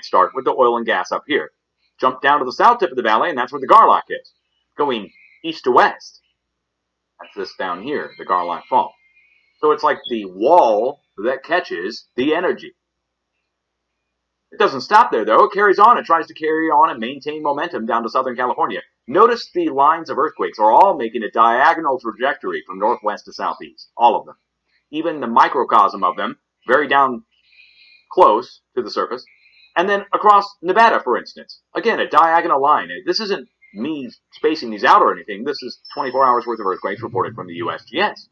start with the oil and gas up here. Jump down to the south tip of the valley, and that's where the Garlock is. Going east to west. That's this down here, the Garlock Fault. So it's like the wall that catches the energy. It doesn't stop there, though. It carries on. It tries to carry on and maintain momentum down to Southern California. Notice the lines of earthquakes are all making a diagonal trajectory from northwest to southeast. All of them. Even the microcosm of them, very down close to the surface. And then across Nevada, for instance. Again, a diagonal line. This isn't me spacing these out or anything. This is 24 hours worth of earthquakes reported from the USGS.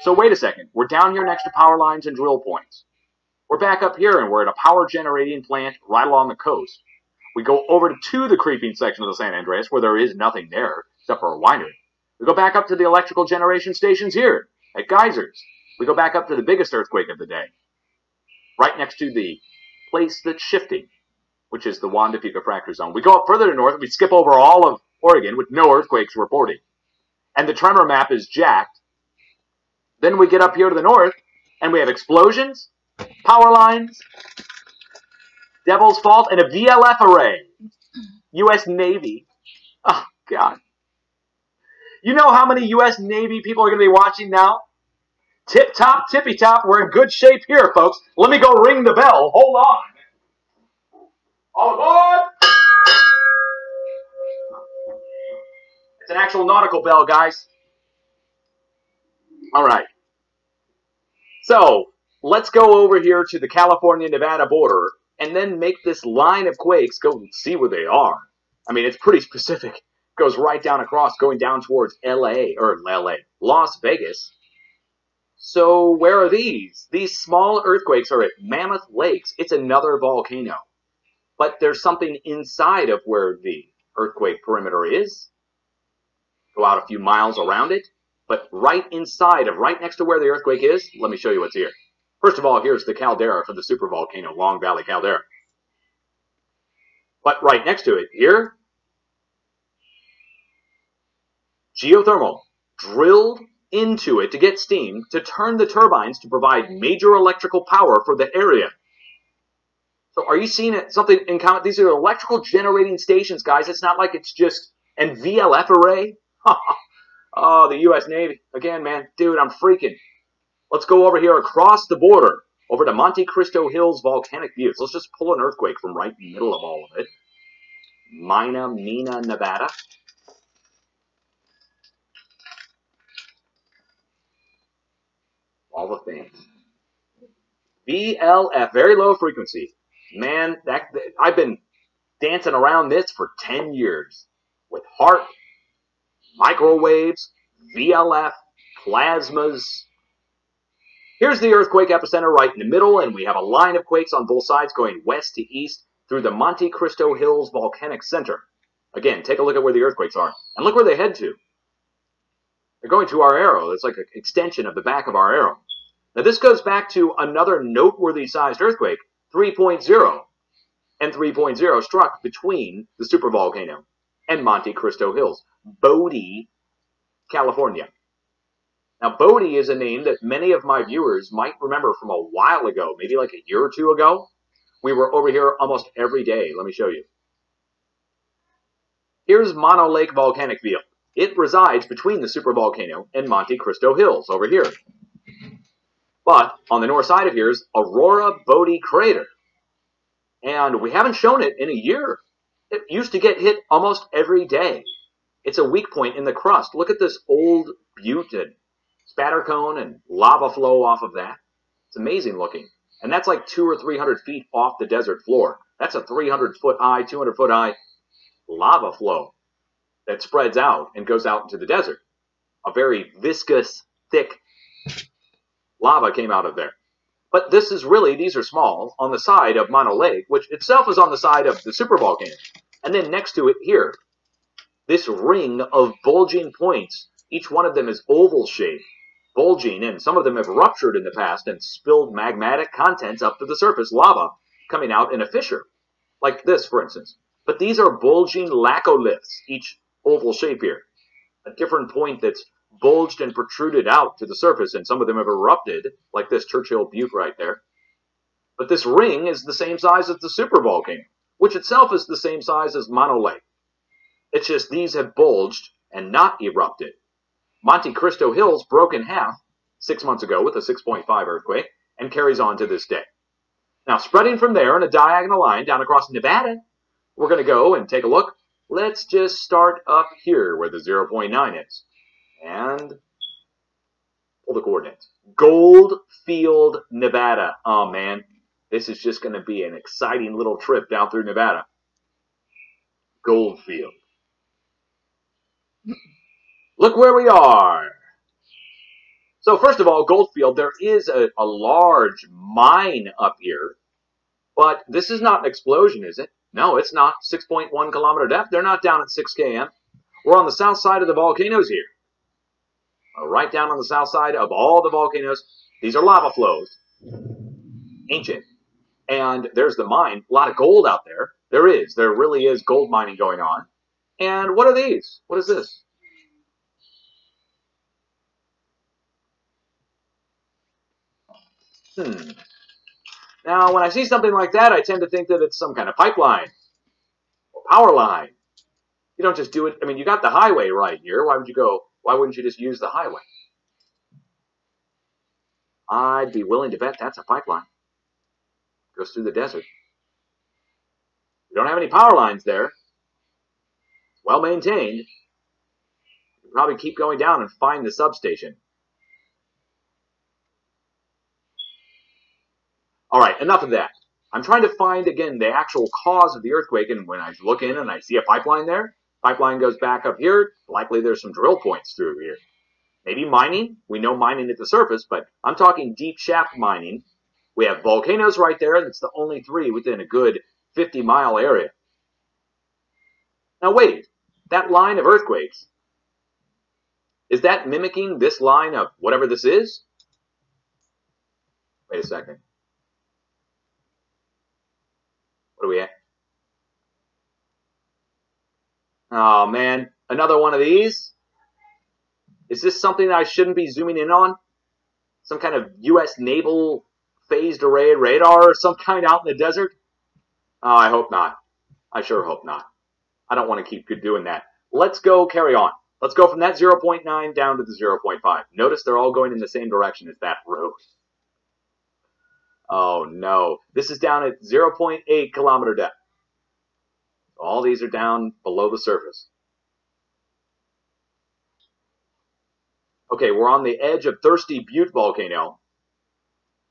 So wait a second. We're down here next to power lines and drill points. We're back up here, and we're at a power-generating plant right along the coast. We go over to the creeping section of the San Andreas, where there is nothing there except for a winery. We go back up to the electrical generation stations here at Geysers. We go back up to the biggest earthquake of the day, right next to the place that's shifting, which is the Juan de Fuca Fracture Zone. We go up further to north, and we skip over all of Oregon with no earthquakes reported. And the tremor map is jacked. Then we get up here to the north, and we have explosions, power lines, Devil's Fault, and a VLF array. U.S. Navy. Oh, God. You know how many U.S. Navy people are going to be watching now? Tip-top, tippy-top. We're in good shape here, folks. Let me go ring the bell. Hold on. All aboard! It's an actual nautical bell, guys. All right. So let's go over here to the California-Nevada border and then make this line of quakes go and see where they are. I mean, it's pretty specific. It goes right down across, going down towards Las Vegas. So where are these? These small earthquakes are at Mammoth Lakes. It's another volcano. But there's something inside of where the earthquake perimeter is. Go out a few miles around it. But right inside of, right next to where the earthquake is, let me show you what's here. First of all, here's the caldera for the supervolcano, Long Valley Caldera. But right next to it, here, geothermal, drilled into it to get steam to turn the turbines to provide major electrical power for the area. So are you seeing something in common? These are electrical generating stations, guys. It's not like it's just an VLF array. Oh, the U.S. Navy. Again, man, dude, I'm freaking. Let's go over here across the border, over to Monte Cristo Hills Volcanic Views. Let's just pull an earthquake from right in the middle of all of it. Mina, Nevada. All the things. VLF, very low frequency. Man, I've been dancing around this for 10 years with HAARP, microwaves, VLF, plasmas. Here's the earthquake epicenter right in the middle, and we have a line of quakes on both sides going west to east through the Monte Cristo Hills Volcanic Center. Again, take a look at where the earthquakes are, and look where they head to. They're going to our arrow. It's like an extension of the back of our arrow. Now, this goes back to another noteworthy-sized earthquake, 3.0, and 3.0 struck between the supervolcano and Monte Cristo Hills, Bodie, California. Now, Bodie is a name that many of my viewers might remember from a while ago, maybe like a year or two ago. We were over here almost every day. Let me show you. Here's Mono Lake Volcanic Field. It resides between the supervolcano and Monte Cristo Hills over here. But on the north side of here is Aurora Bodie Crater. And we haven't shown it in a year. It used to get hit almost every day. It's a weak point in the crust. Look at this old butte and spatter cone and lava flow off of that. It's amazing looking. And that's like 200 or 300 feet off the desert floor. That's a 300-foot high, 200-foot high lava flow that spreads out and goes out into the desert. A very viscous, thick lava came out of there. But this is really, these are small, on the side of Mono Lake, which itself is on the side of the supervolcano. And then next to it here, this ring of bulging points. Each one of them is oval-shaped, bulging, and some of them have ruptured in the past and spilled magmatic contents up to the surface, lava, coming out in a fissure, like this, for instance. But these are bulging laccoliths, each oval shape here, a different point that's bulged and protruded out to the surface, and some of them have erupted, like this Churchill Butte right there. But this ring is the same size as the supervolcano, which itself is the same size as Mono Lake. It's just these have bulged and not erupted. Monte Cristo Hills broke in half 6 months ago with a 6.5 earthquake and carries on to this day. Now, spreading from there in a diagonal line down across Nevada, we're going to go and take a look. Let's just start up here where the 0.9 is and pull the coordinates. Goldfield, Nevada. Oh, man, this is just going to be an exciting little trip down through Nevada. Goldfield. Look where we are. So first of all, Goldfield, there is a large mine up here, but this is not an explosion, is it? No, it's not. 6.1 kilometer depth. They're not down at 6 km. We're on the south side of the volcanoes here. Right down on the south side of all the volcanoes. These are lava flows. Ancient. And there's the mine. A lot of gold out there. There is. There really is gold mining going on. And what are these? What is this? Now, when I see something like that, I tend to think that it's some kind of pipeline or power line. You don't just do it. I mean, you got the highway right here. Why would you go? Why wouldn't you just use the highway? I'd be willing to bet that's a pipeline. Goes through the desert. We don't have any power lines there. It's well maintained. You can probably keep going down and find the substation. All right, enough of that. I'm trying to find, again, the actual cause of the earthquake, and when I look in and I see a pipeline there, pipeline goes back up here. Likely there's some drill points through here. Maybe mining. We know mining at the surface, but I'm talking deep shaft mining. We have volcanoes right there, and it's the only three within a good 50-mile area. Now, wait. That line of earthquakes, is that mimicking this line of whatever this is? Wait a second. What are we at? Oh, man. Another one of these? Is this something I shouldn't be zooming in on? Some kind of U.S. naval phased array radar or some kind out in the desert? Oh, I hope not. I sure hope not. I don't want to keep doing that. Let's go carry on. Let's go from that 0.9 down to the 0.5. Notice they're all going in the same direction as that road. Oh, no. This is down at 0.8 kilometer depth. All these are down below the surface. Okay, we're on the edge of Thirsty Butte volcano,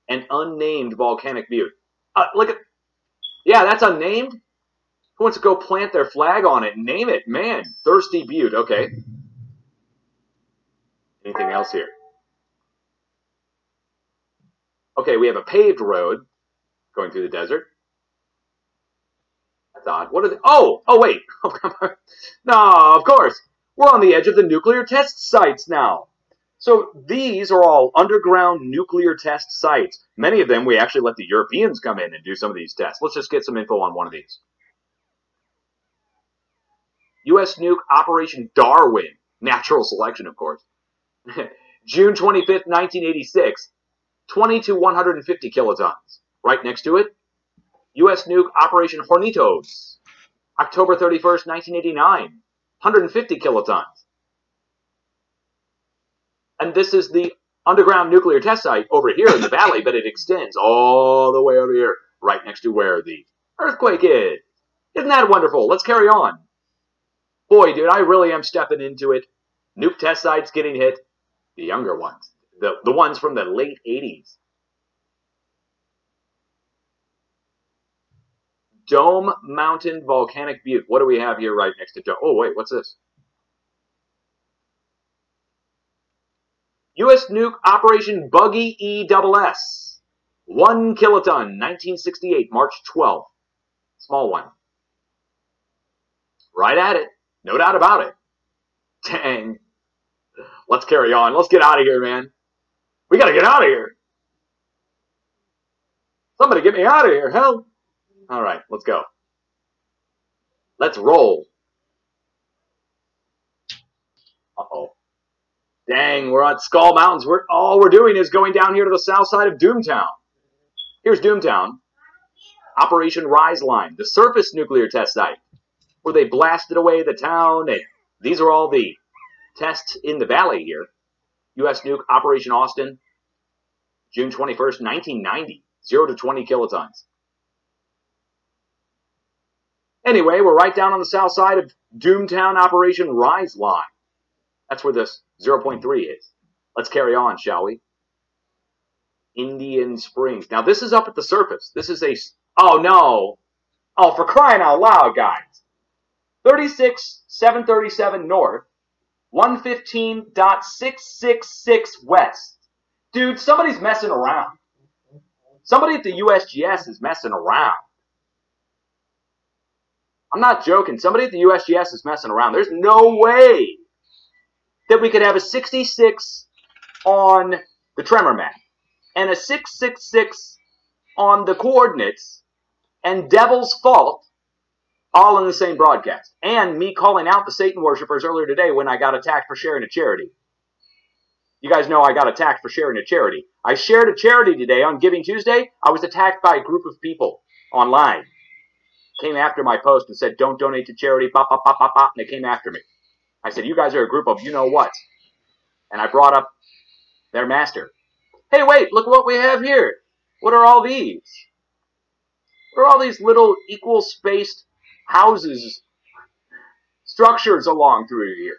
an unnamed volcanic butte. Look at... Yeah, that's unnamed? Who wants to go plant their flag on it and name it? Man, Thirsty Butte. Okay. Anything else here? Okay, we have a paved road going through the desert. That's odd. What are they? Oh, wait. No, of course. We're on the edge of the nuclear test sites now. So these are all underground nuclear test sites. Many of them we actually let the Europeans come in and do some of these tests. Let's just get some info on one of these. U.S. nuke Operation Darwin. Natural selection, of course. June 25th, 1986. 20 to 150 kilotons. Right next to it, U.S. nuke Operation Hornitos, October 31st, 1989, 150 kilotons. And this is the underground nuclear test site over here in the valley, but it extends all the way over here, right next to where the earthquake is. Isn't that wonderful? Let's carry on. Boy, dude, I really am stepping into it. Nuke test sites getting hit, the younger ones. The ones from the late 80s. Dome Mountain Volcanic Butte. What do we have here right next to Dome? Oh, wait, what's this? U.S. nuke Operation Buggy E-SS. 1 kiloton, 1968, March 12th. Small one. Right at it. No doubt about it. Dang. Let's carry on. Let's get out of here, man. We got to get out of here. Somebody get me out of here, hell. All right, let's go. Let's roll. Uh-oh. Dang, we're at Skull Mountains. All we're doing is going down here to the south side of Doomtown. Here's Doomtown. Operation Rise Line, the surface nuclear test site, where they blasted away the town. And these are all the tests in the valley here. U.S. Nuke Operation Austin, June 21st, 1990, 0 to 20 kilotons. Anyway, we're right down on the south side of Doomtown Operation Rise Line. That's where this 0.3 is. Let's carry on, shall we? Indian Springs. Now, this is up at the surface. This is a... Oh, no. Oh, for crying out loud, guys. 36, 737 north, 115.666 west. Dude, somebody's messing around. Somebody at the USGS is messing around. I'm not joking. Somebody at the USGS is messing around. There's no way that we could have a 66 on the tremor map and a 666 on the coordinates and Devil's Fault all in the same broadcast. And me calling out the Satan worshipers earlier today when I got attacked for sharing a charity. You guys know I got attacked for sharing a charity. I shared a charity today on Giving Tuesday. I was attacked by a group of people online. Came after my post and said, don't donate to charity, pop, pop, pop, pop, pop, and they came after me. I said, you guys are a group of you-know-what. And I brought up their master. Hey, wait, look what we have here. What are all these? What are all these little equal-spaced houses, structures along through here?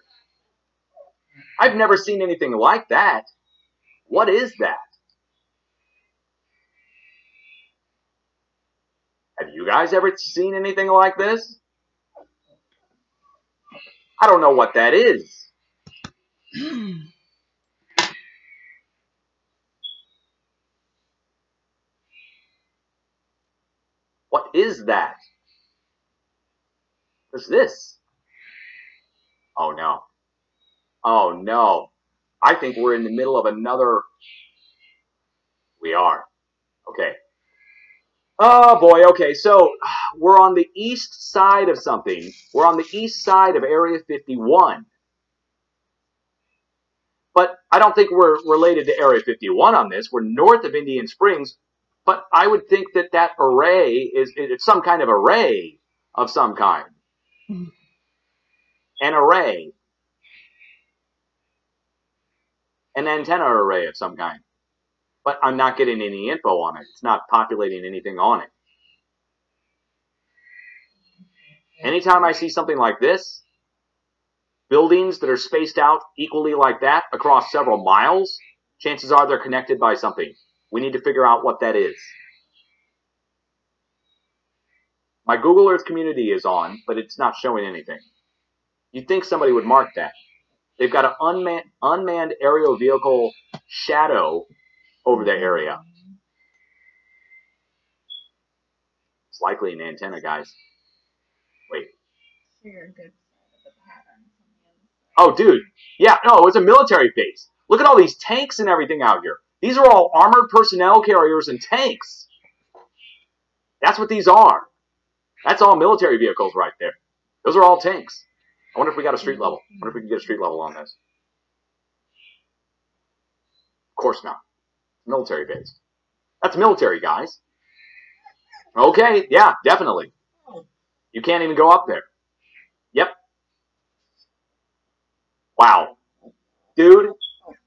I've never seen anything like that. What is that? Have you guys ever seen anything like this? I don't know what that is. What is that? What's this? Oh, no. Oh, no. I think we're in the middle of another... We are. Okay. Oh, boy. Okay, so we're on the east side of something. We're on the east side of Area 51. But I don't think we're related to Area 51 on this. We're north of Indian Springs, but I would think that that array is it's some kind of array of some kind. An array. An antenna array of some kind. But I'm not getting any info on it. It's not populating anything on it. Anytime I see something like this, buildings that are spaced out equally like that across several miles, chances are they're connected by something. We need to figure out what that is. My Google Earth community is on, but it's not showing anything. You'd think somebody would mark that. They've got an unmanned aerial vehicle shadow over the area. It's likely an antenna, guys. Wait. Oh, dude. Yeah, no, it's a military base. Look at all these tanks and everything out here. These are all armored personnel carriers and tanks. That's what these are. That's all military vehicles right there. Those are all tanks. I wonder if we got a street level. I wonder if we can get a street level on this. Of course not. Military base. That's military, guys. Okay, yeah, definitely. You can't even go up there. Yep. Wow. Dude,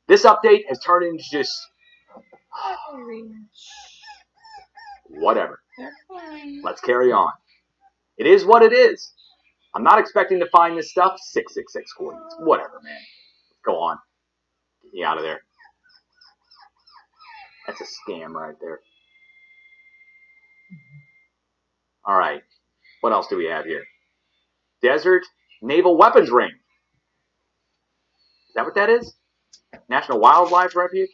this update has turned into just... whatever. Let's carry on. It is what it is. I'm not expecting to find this stuff. 666 coordinates. Whatever, man. Go on. Get me out of there. That's a scam right there. All right. What else do we have here? Desert Naval Weapons Range. Is that what that is? National Wildlife Refuge?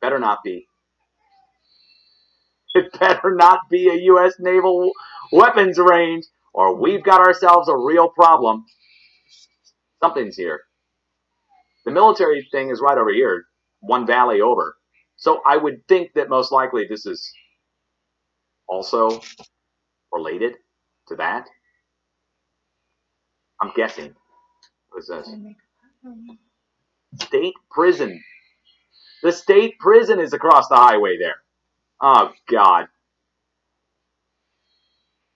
Better not be. It better not be a U.S. Naval Weapons Range, or we've got ourselves a real problem. Something's here. The military thing is right over here, one valley over. So I would think that most likely this is also related to that. I'm guessing. What is this? State prison. The state prison is across the highway there. Oh, God.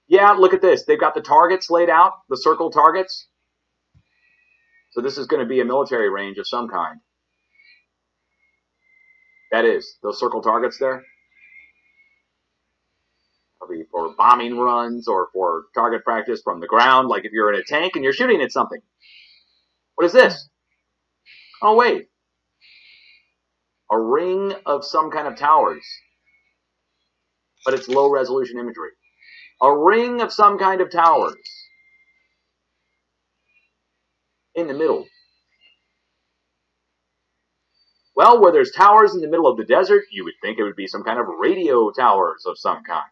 Yeah, look at this. They've got the targets laid out, the circle targets. So this is going to be a military range of some kind. That is, those circle targets there. That'll be for bombing runs or for target practice from the ground, like if you're in a tank and you're shooting at something. What is this? Oh, wait. A ring of some kind of towers. But it's low-resolution imagery. A ring of some kind of towers. In the middle. Well, where there's towers in the middle of the desert, you would think it would be some kind of radio towers of some kind.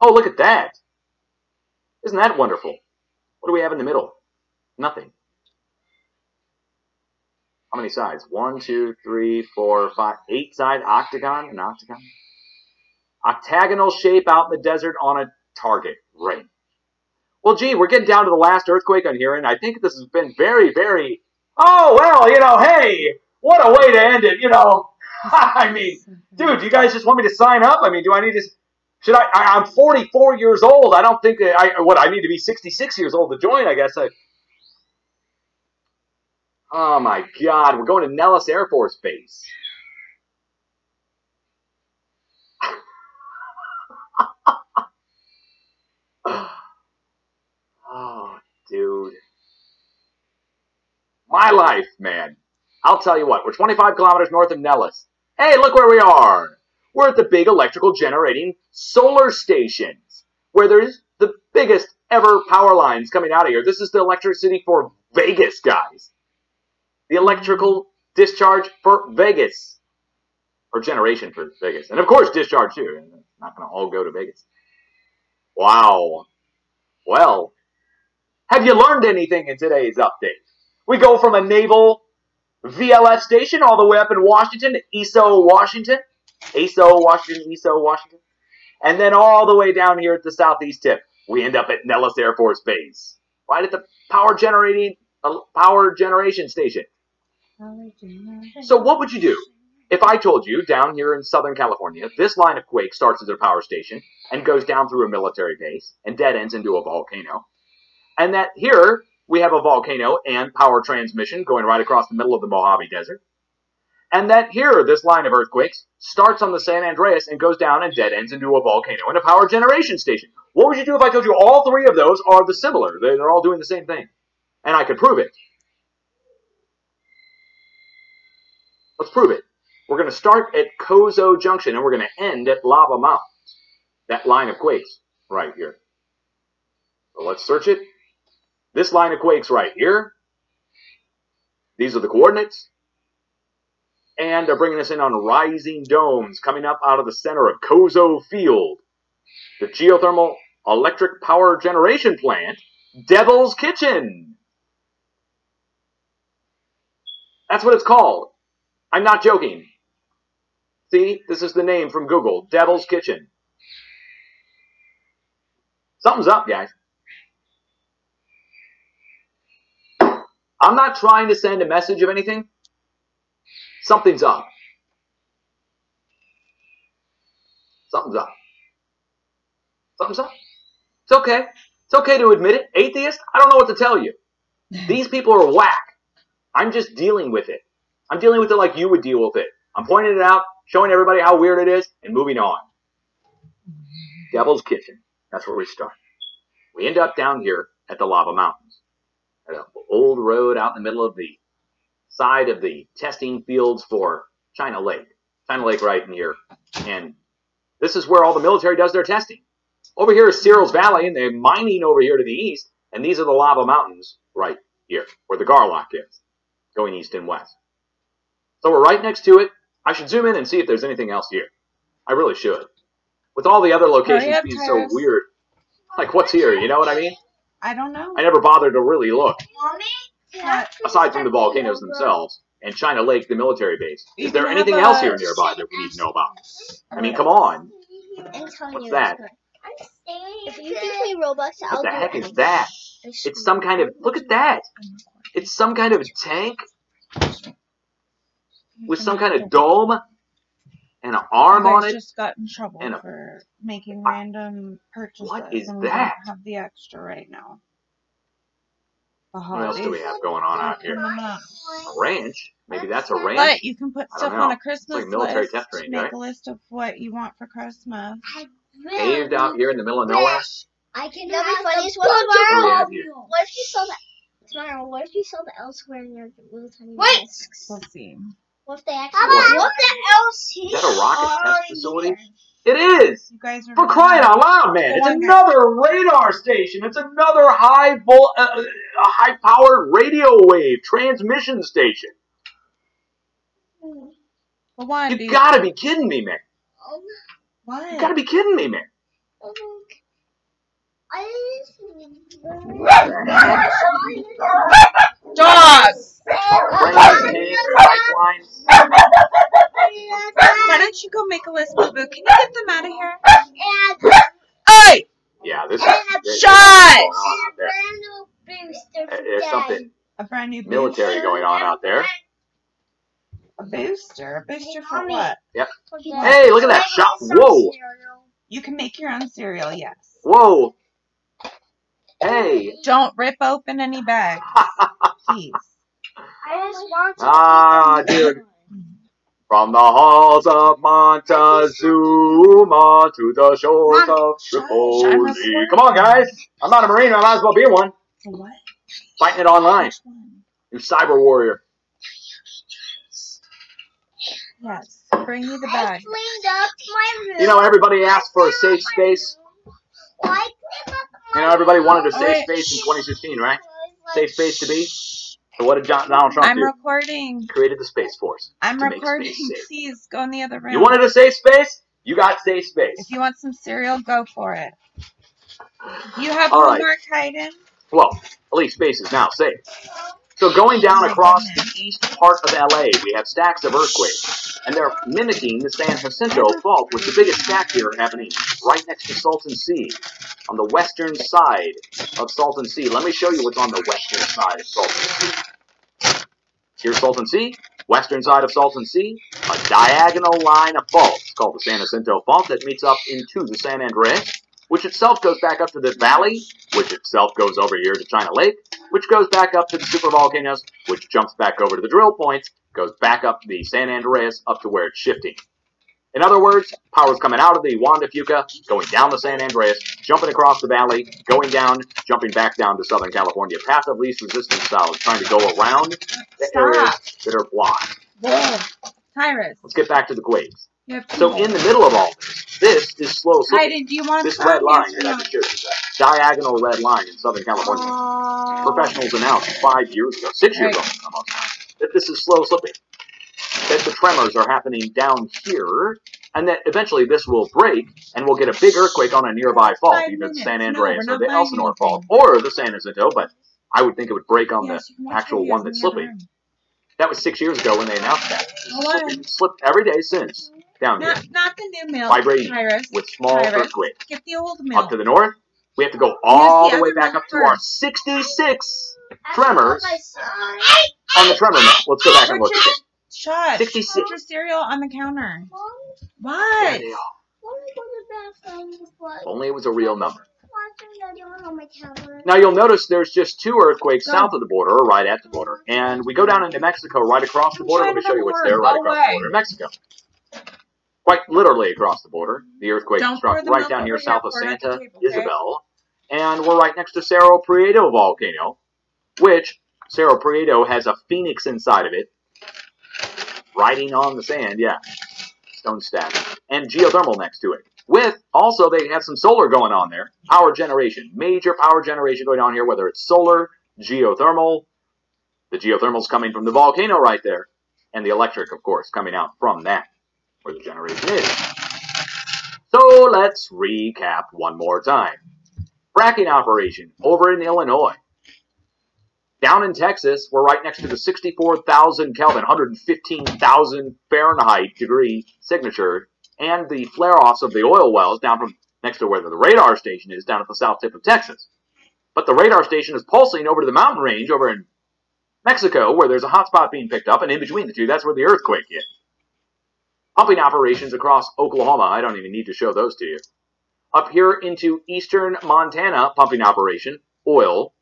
Oh, look at that. Isn't that wonderful? What do we have in the middle? Nothing. How many sides? 1, 2, 3, 4, 5, 8 side octagon? An octagon? Octagonal shape out in the desert on a target range. Well, gee, we're getting down to the last earthquake on here, and I think this has been very, very... Oh, well, you know, hey, what a way to end it, you know. I mean, dude, you guys just want me to sign up? I mean, do I need to... Should I'm 44 years old. I don't think that I need to be 66 years old to join, I guess. Oh, my God. We're going to Nellis Air Force Base. Oh, dude. My life, man. I'll tell you what. We're 25 kilometers north of Nellis. Hey, look where we are. We're at the big electrical generating solar stations, where there's the biggest ever power lines coming out of here. This is the electricity for Vegas, guys. The electrical discharge for Vegas. Or generation for Vegas. And, of course, discharge, too. Not going to all go to Vegas. Wow. Well, have you learned anything in today's update? We go from a naval VLF station all the way up in Washington to ESO, Washington. ASO, Washington, ESO, Washington. And then all the way down here at the southeast tip, we end up at Nellis Air Force Base. Right at the power generation station. So what would you do if I told you down here in Southern California, this line of quake starts at their power station and goes down through a military base and dead ends into a volcano, and that here we have a volcano and power transmission going right across the middle of the Mojave Desert, and that here this line of earthquakes starts on the San Andreas and goes down and dead ends into a volcano and a power generation station? What would you do if I told you all three of those are similar? They're all doing the same thing. And I could prove it. Let's prove it. We're going to start at Cozo Junction, and we're going to end at Lava Mountain. That line of quakes right here. So let's search it. This line of quakes right here. These are the coordinates. And they're bringing us in on rising domes coming up out of the center of Cozo Field. The geothermal electric power generation plant, Devil's Kitchen. That's what it's called. I'm not joking. See, this is the name from Google, Devil's Kitchen. Something's up, guys. I'm not trying to send a message of anything. Something's up. Something's up. Something's up. It's okay. It's okay to admit it. Atheist, I don't know what to tell you. These people are whack. I'm just dealing with it. I'm dealing with it like you would deal with it. I'm pointing it out, showing everybody how weird it is, and moving on. Devil's Kitchen. That's where we start. We end up down here at the Lava Mountains. At an old road out in the middle of the side of the testing fields for China Lake. China Lake right in here. And this is where all the military does their testing. Over here is Cyril's Valley, and they're mining over here to the east. And these are the Lava Mountains right here, where the Garlock is, going east and west. So we're right next to it. I should zoom in and see if there's anything else here. I really should. With all the other locations being so weird. Like, what's here? You know what I mean? I don't know. I never bothered to really look. Aside from the volcanoes themselves and China Lake, the military base. Is there anything else here nearby that we need to know about? I mean, come on. What's that? If you can play Roblox, what the heck is that? It's some kind of... Look at that. It's some kind of tank. with some kind of dome and an arm on it. Just got in trouble for making random purchases. What is and we that? Don't have the extra right now. What else do we have going on out here? A ranch? Maybe that's a ranch. But you can put stuff on a Christmas list. Make a list of what you want for Christmas. Paved out here in the middle of nowhere. I can be funny as well. What if you sell that? Tomorrow, what if you sold elsewhere in your little tiny desks? Let's see. What if they actually... What the else? Is that a rocket test facility? It is! You guys are... For crying out loud, man! It's another radar station! It's another high-powered radio wave transmission station! Well, you gotta be kidding me, man! What? You gotta be kidding me, man! Dogs! Why don't you go make a list, Boo Boo? Can you get them out of here? Hey! Yeah, this is... Shut! There's something military going on out there. A booster? A booster for what? Yep. Hey, look at that shot! Whoa! You can make your own cereal, yes. Whoa! Hey! Don't rip open any bags. Please. I just want to... Ah, dude. From the halls of Montezuma to the shores of Tripoli. Come on, guys. I'm not a Marine. I might as well be one. What? Fighting it online. You cyber warrior. Yes. Bring me the bag. I cleaned up my room. You know, everybody asked for a safe space. Why? You know, everybody wanted a safe space in 2016, right? Safe space to be. So what did Donald Trump do? I'm recording. Created the Space Force. I'm recording. Please go in the other room. You wanted a safe space? You got safe space. If you want some cereal, go for it. You have homework, Hayden. Well, at least space is now safe. So going down across the east part of LA, we have stacks of earthquakes, and they're mimicking the San Jacinto Fault, with the biggest stack here happening right next to Salton Sea, on the western side of Salton Sea. Let me show you what's on the western side of Salton Sea. Here's Salton Sea, western side of Salton Sea, a diagonal line of faults called the San Jacinto Fault that meets up into the San Andreas, which itself goes back up to the valley, which itself goes over here to China Lake, which goes back up to the supervolcanoes, which jumps back over to the drill points, goes back up the San Andreas up to where it's shifting. In other words, power's coming out of the Juan de Fuca, going down the San Andreas, jumping across the valley, going down, jumping back down to Southern California. Path of least resistance style is trying to go around the areas that are blocked. Whoa. Tyrus. Let's get back to the quakes. So in the middle of all this, is slow slipping. This red line, that I just showed you, that diagonal red line in Southern California. Professionals announced 5 years ago, 6 years ago, almost, that this is slow slipping. That the tremors are happening down here, and that eventually this will break, and we'll get a big earthquake on a nearby fault, either the San Andreas or the Elsinore Fault, or the San Jacinto, but I would think it would break on the actual one that's slipping. That was 6 years ago when they announced that. It's slipped every day since. Down here. Not the new mill. Vibrating with small earthquakes. Get the old mill. Up to the north, we have to go all the way back up to our 66 tremors on the tremor mill. Let's go back and look at it. 66. Put your cereal on the counter. What? If only it was a real number. Now you'll notice there's just two earthquakes south of the border, or right at the border. And we go down into Mexico right across the border. Let me show you what's there right across the border in Mexico. Quite literally across the border. The earthquake struck right down here south of Santa Isabel. And we're right next to Cerro Prieto volcano, which Cerro Prieto has a phoenix inside of it. Riding on the sand, yeah. Stone stack. And geothermal next to it. With, also, they have some solar going on there. Power generation. Major power generation going on here, whether it's solar, geothermal. The geothermal's coming from the volcano right there. And the electric, of course, coming out from that, where the generation is. So, let's recap one more time. Fracking operation over in Illinois. Down in Texas, we're right next to the 64,000 Kelvin, 115,000 Fahrenheit degree signature, and the flare-offs of the oil wells down from next to where the radar station is, down at the south tip of Texas. But the radar station is pulsing over to the mountain range over in Mexico, where there's a hot spot being picked up, and in between the two, that's where the earthquake hit. Pumping operations across Oklahoma, I don't even need to show those to you. Up here into eastern Montana, pumping operation, oil.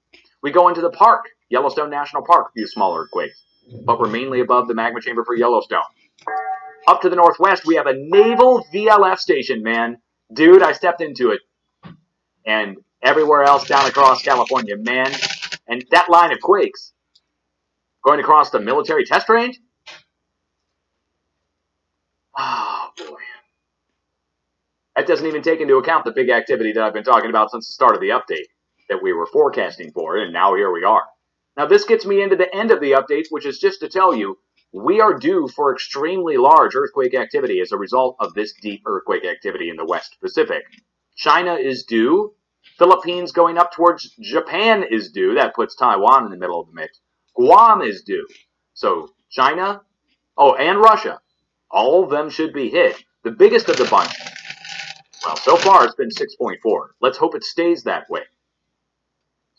We go into the park, Yellowstone National Park, a few small earthquakes, but we're mainly above the magma chamber for Yellowstone. Up to the northwest, we have a naval VLF station, man. Dude, I stepped into it. And everywhere else down across California, man. And that line of quakes, going across the military test range? Oh, boy. That doesn't even take into account the big activity that I've been talking about since the start of the update that we were forecasting for, and now here we are. Now, this gets me into the end of the update, which is just to tell you, we are due for extremely large earthquake activity as a result of this deep earthquake activity in the West Pacific. China is due. Philippines going up towards Japan is due. That puts Taiwan in the middle of the mix. Guam is due. So China, oh, and Russia. All of them should be hit. The biggest of the bunch, well, so far it's been 6.4. Let's hope it stays that way.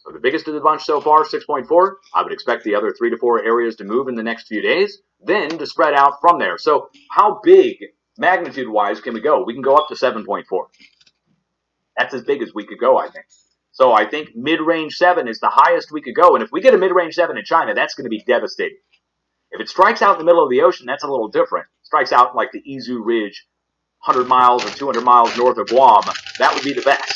So the biggest of the bunch so far, 6.4. I would expect the other 3 to 4 areas to move in the next few days, then to spread out from there. So how big, magnitude-wise, can we go? We can go up to 7.4. That's as big as we could go, I think. So I think mid-range 7 is the highest we could go. And if we get a mid-range 7 in China, that's going to be devastating. If it strikes out in the middle of the ocean, that's a little different. It strikes out like the Izu Ridge, 100 miles or 200 miles north of Guam. That would be the best.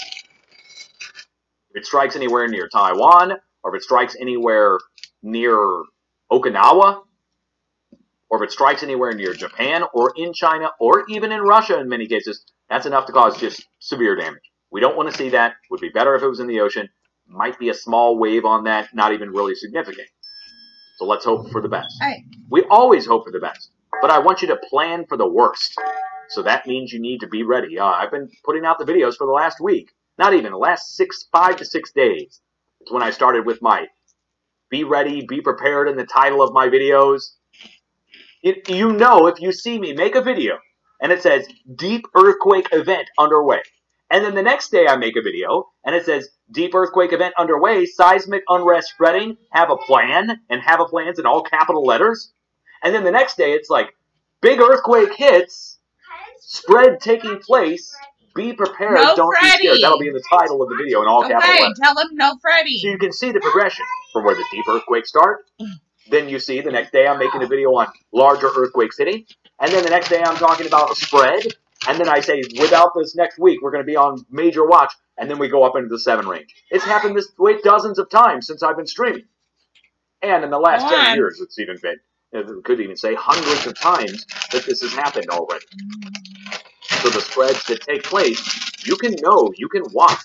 If it strikes anywhere near Taiwan, or if it strikes anywhere near Okinawa, or if it strikes anywhere near Japan, or in China, or even in Russia in many cases, that's enough to cause just severe damage. We don't want to see that. Would be better if it was in the ocean. Might be a small wave on that, not even really significant. So let's hope for the best. Hey. We always hope for the best, but I want you to plan for the worst. So that means you need to be ready. I've been putting out the videos for the last week. Not even, the last 5 to 6 days. It's when I started with my be ready, be prepared in the title of my videos. You know, if you see me make a video and it says deep earthquake event underway. And then the next day I make a video and it says deep earthquake event underway, seismic unrest spreading, have a plan, and have a plan's in all capital letters. And then the next day it's like big earthquake hits, spread taking place. Be prepared, no don't Freddy. Be scared. That'll be in the title of the video in all capital letters. Tell them no Freddy. So you can see the progression from where the deep earthquakes start. Then you see the next day I'm making a video on larger earthquakes hitting. And then the next day I'm talking about a spread. And then I say, without this next week, we're going to be on major watch. And then we go up into the 7 range. It's happened this way dozens of times since I've been streaming. And in the last 10 years, it's even been, could even say hundreds of times that this has happened already. So the spreads that take place, you can know, you can watch.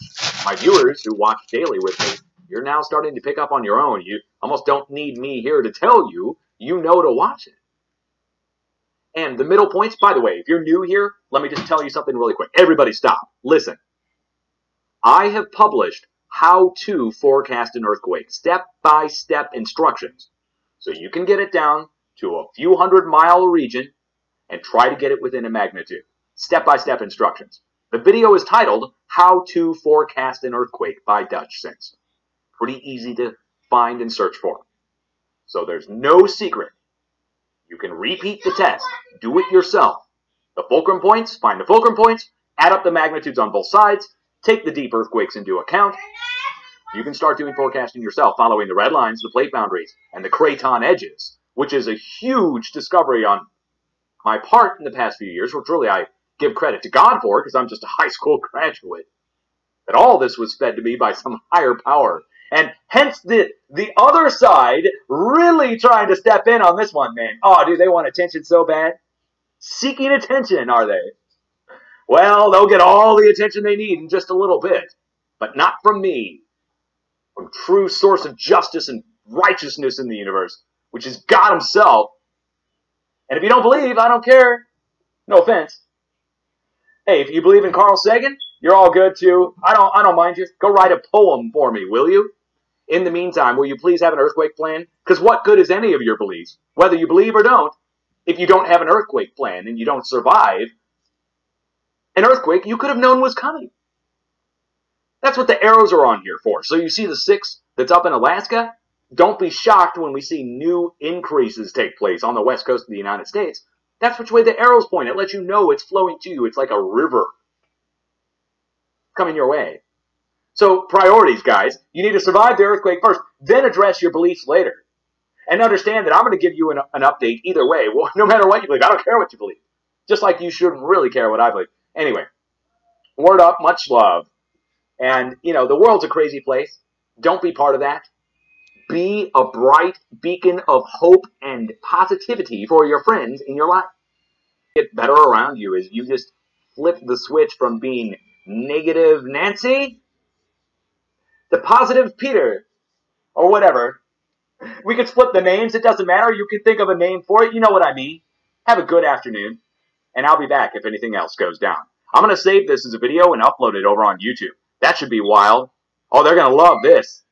My viewers who watch daily with me, you're now starting to pick up on your own. You almost don't need me here to tell you, you know to watch it. And the middle points, by the way, if you're new here, let me just tell you something really quick. Everybody stop. Listen. I have published how to forecast an earthquake, step-by-step instructions. So you can get it down to a few hundred-mile region and try to get it within a magnitude. Step-by-step instructions. The video is titled, How to Forecast an Earthquake by Dutch Sense. Pretty easy to find and search for. So there's no secret. You can repeat the test. Do it yourself. The fulcrum points, find the fulcrum points, add up the magnitudes on both sides, take the deep earthquakes into account. You can start doing forecasting yourself, following the red lines, the plate boundaries, and the craton edges, which is a huge discovery on my part in the past few years, which really I give credit to God for, because I'm just a high school graduate, that all this was fed to me by some higher power. And hence the other side really trying to step in on this one, man. Oh, dude, they want attention so bad. Seeking attention, are they? Well, they'll get all the attention they need in just a little bit, but not from me, from true source of justice and righteousness in the universe, which is God himself. And if you don't believe, I don't care. No offense. Hey, if you believe in Carl Sagan, you're all good too. I don't mind you. Go write a poem for me, will you? In the meantime, will you please have an earthquake plan? Because what good is any of your beliefs, whether you believe or don't, if you don't have an earthquake plan and you don't survive an earthquake you could have known was coming? That's what the arrows are on here for. So you see the 6 that's up in Alaska? Don't be shocked when we see new increases take place on the west coast of the United States. That's which way the arrows point. It lets you know it's flowing to you. It's like a river coming your way. So priorities, guys. You need to survive the earthquake first, then address your beliefs later. And understand that I'm going to give you an update either way. Well, no matter what you believe. I don't care what you believe. Just like you shouldn't really care what I believe. Anyway, word up, much love. And, you know, the world's a crazy place. Don't be part of that. Be a bright beacon of hope and positivity for your friends in your life. Get better around you as you just flip the switch from being negative Nancy to positive Peter or whatever. We could flip the names. It doesn't matter. You can think of a name for it. You know what I mean. Have a good afternoon, and I'll be back if anything else goes down. I'm going to save this as a video and upload it over on YouTube. That should be wild. Oh, they're going to love this.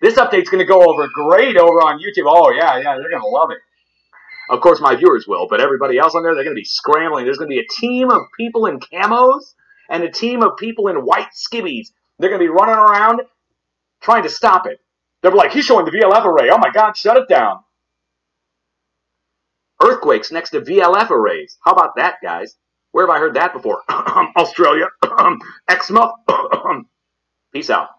This update's going to go over great over on YouTube. Oh, yeah, they're going to love it. Of course, my viewers will, but everybody else on there, they're going to be scrambling. There's going to be a team of people in camos and a team of people in white skibbies. They're going to be running around trying to stop it. They're like, he's showing the VLF array. Oh, my God, shut it down. Earthquakes next to VLF arrays. How about that, guys? Where have I heard that before? Australia. Eczema. Peace out.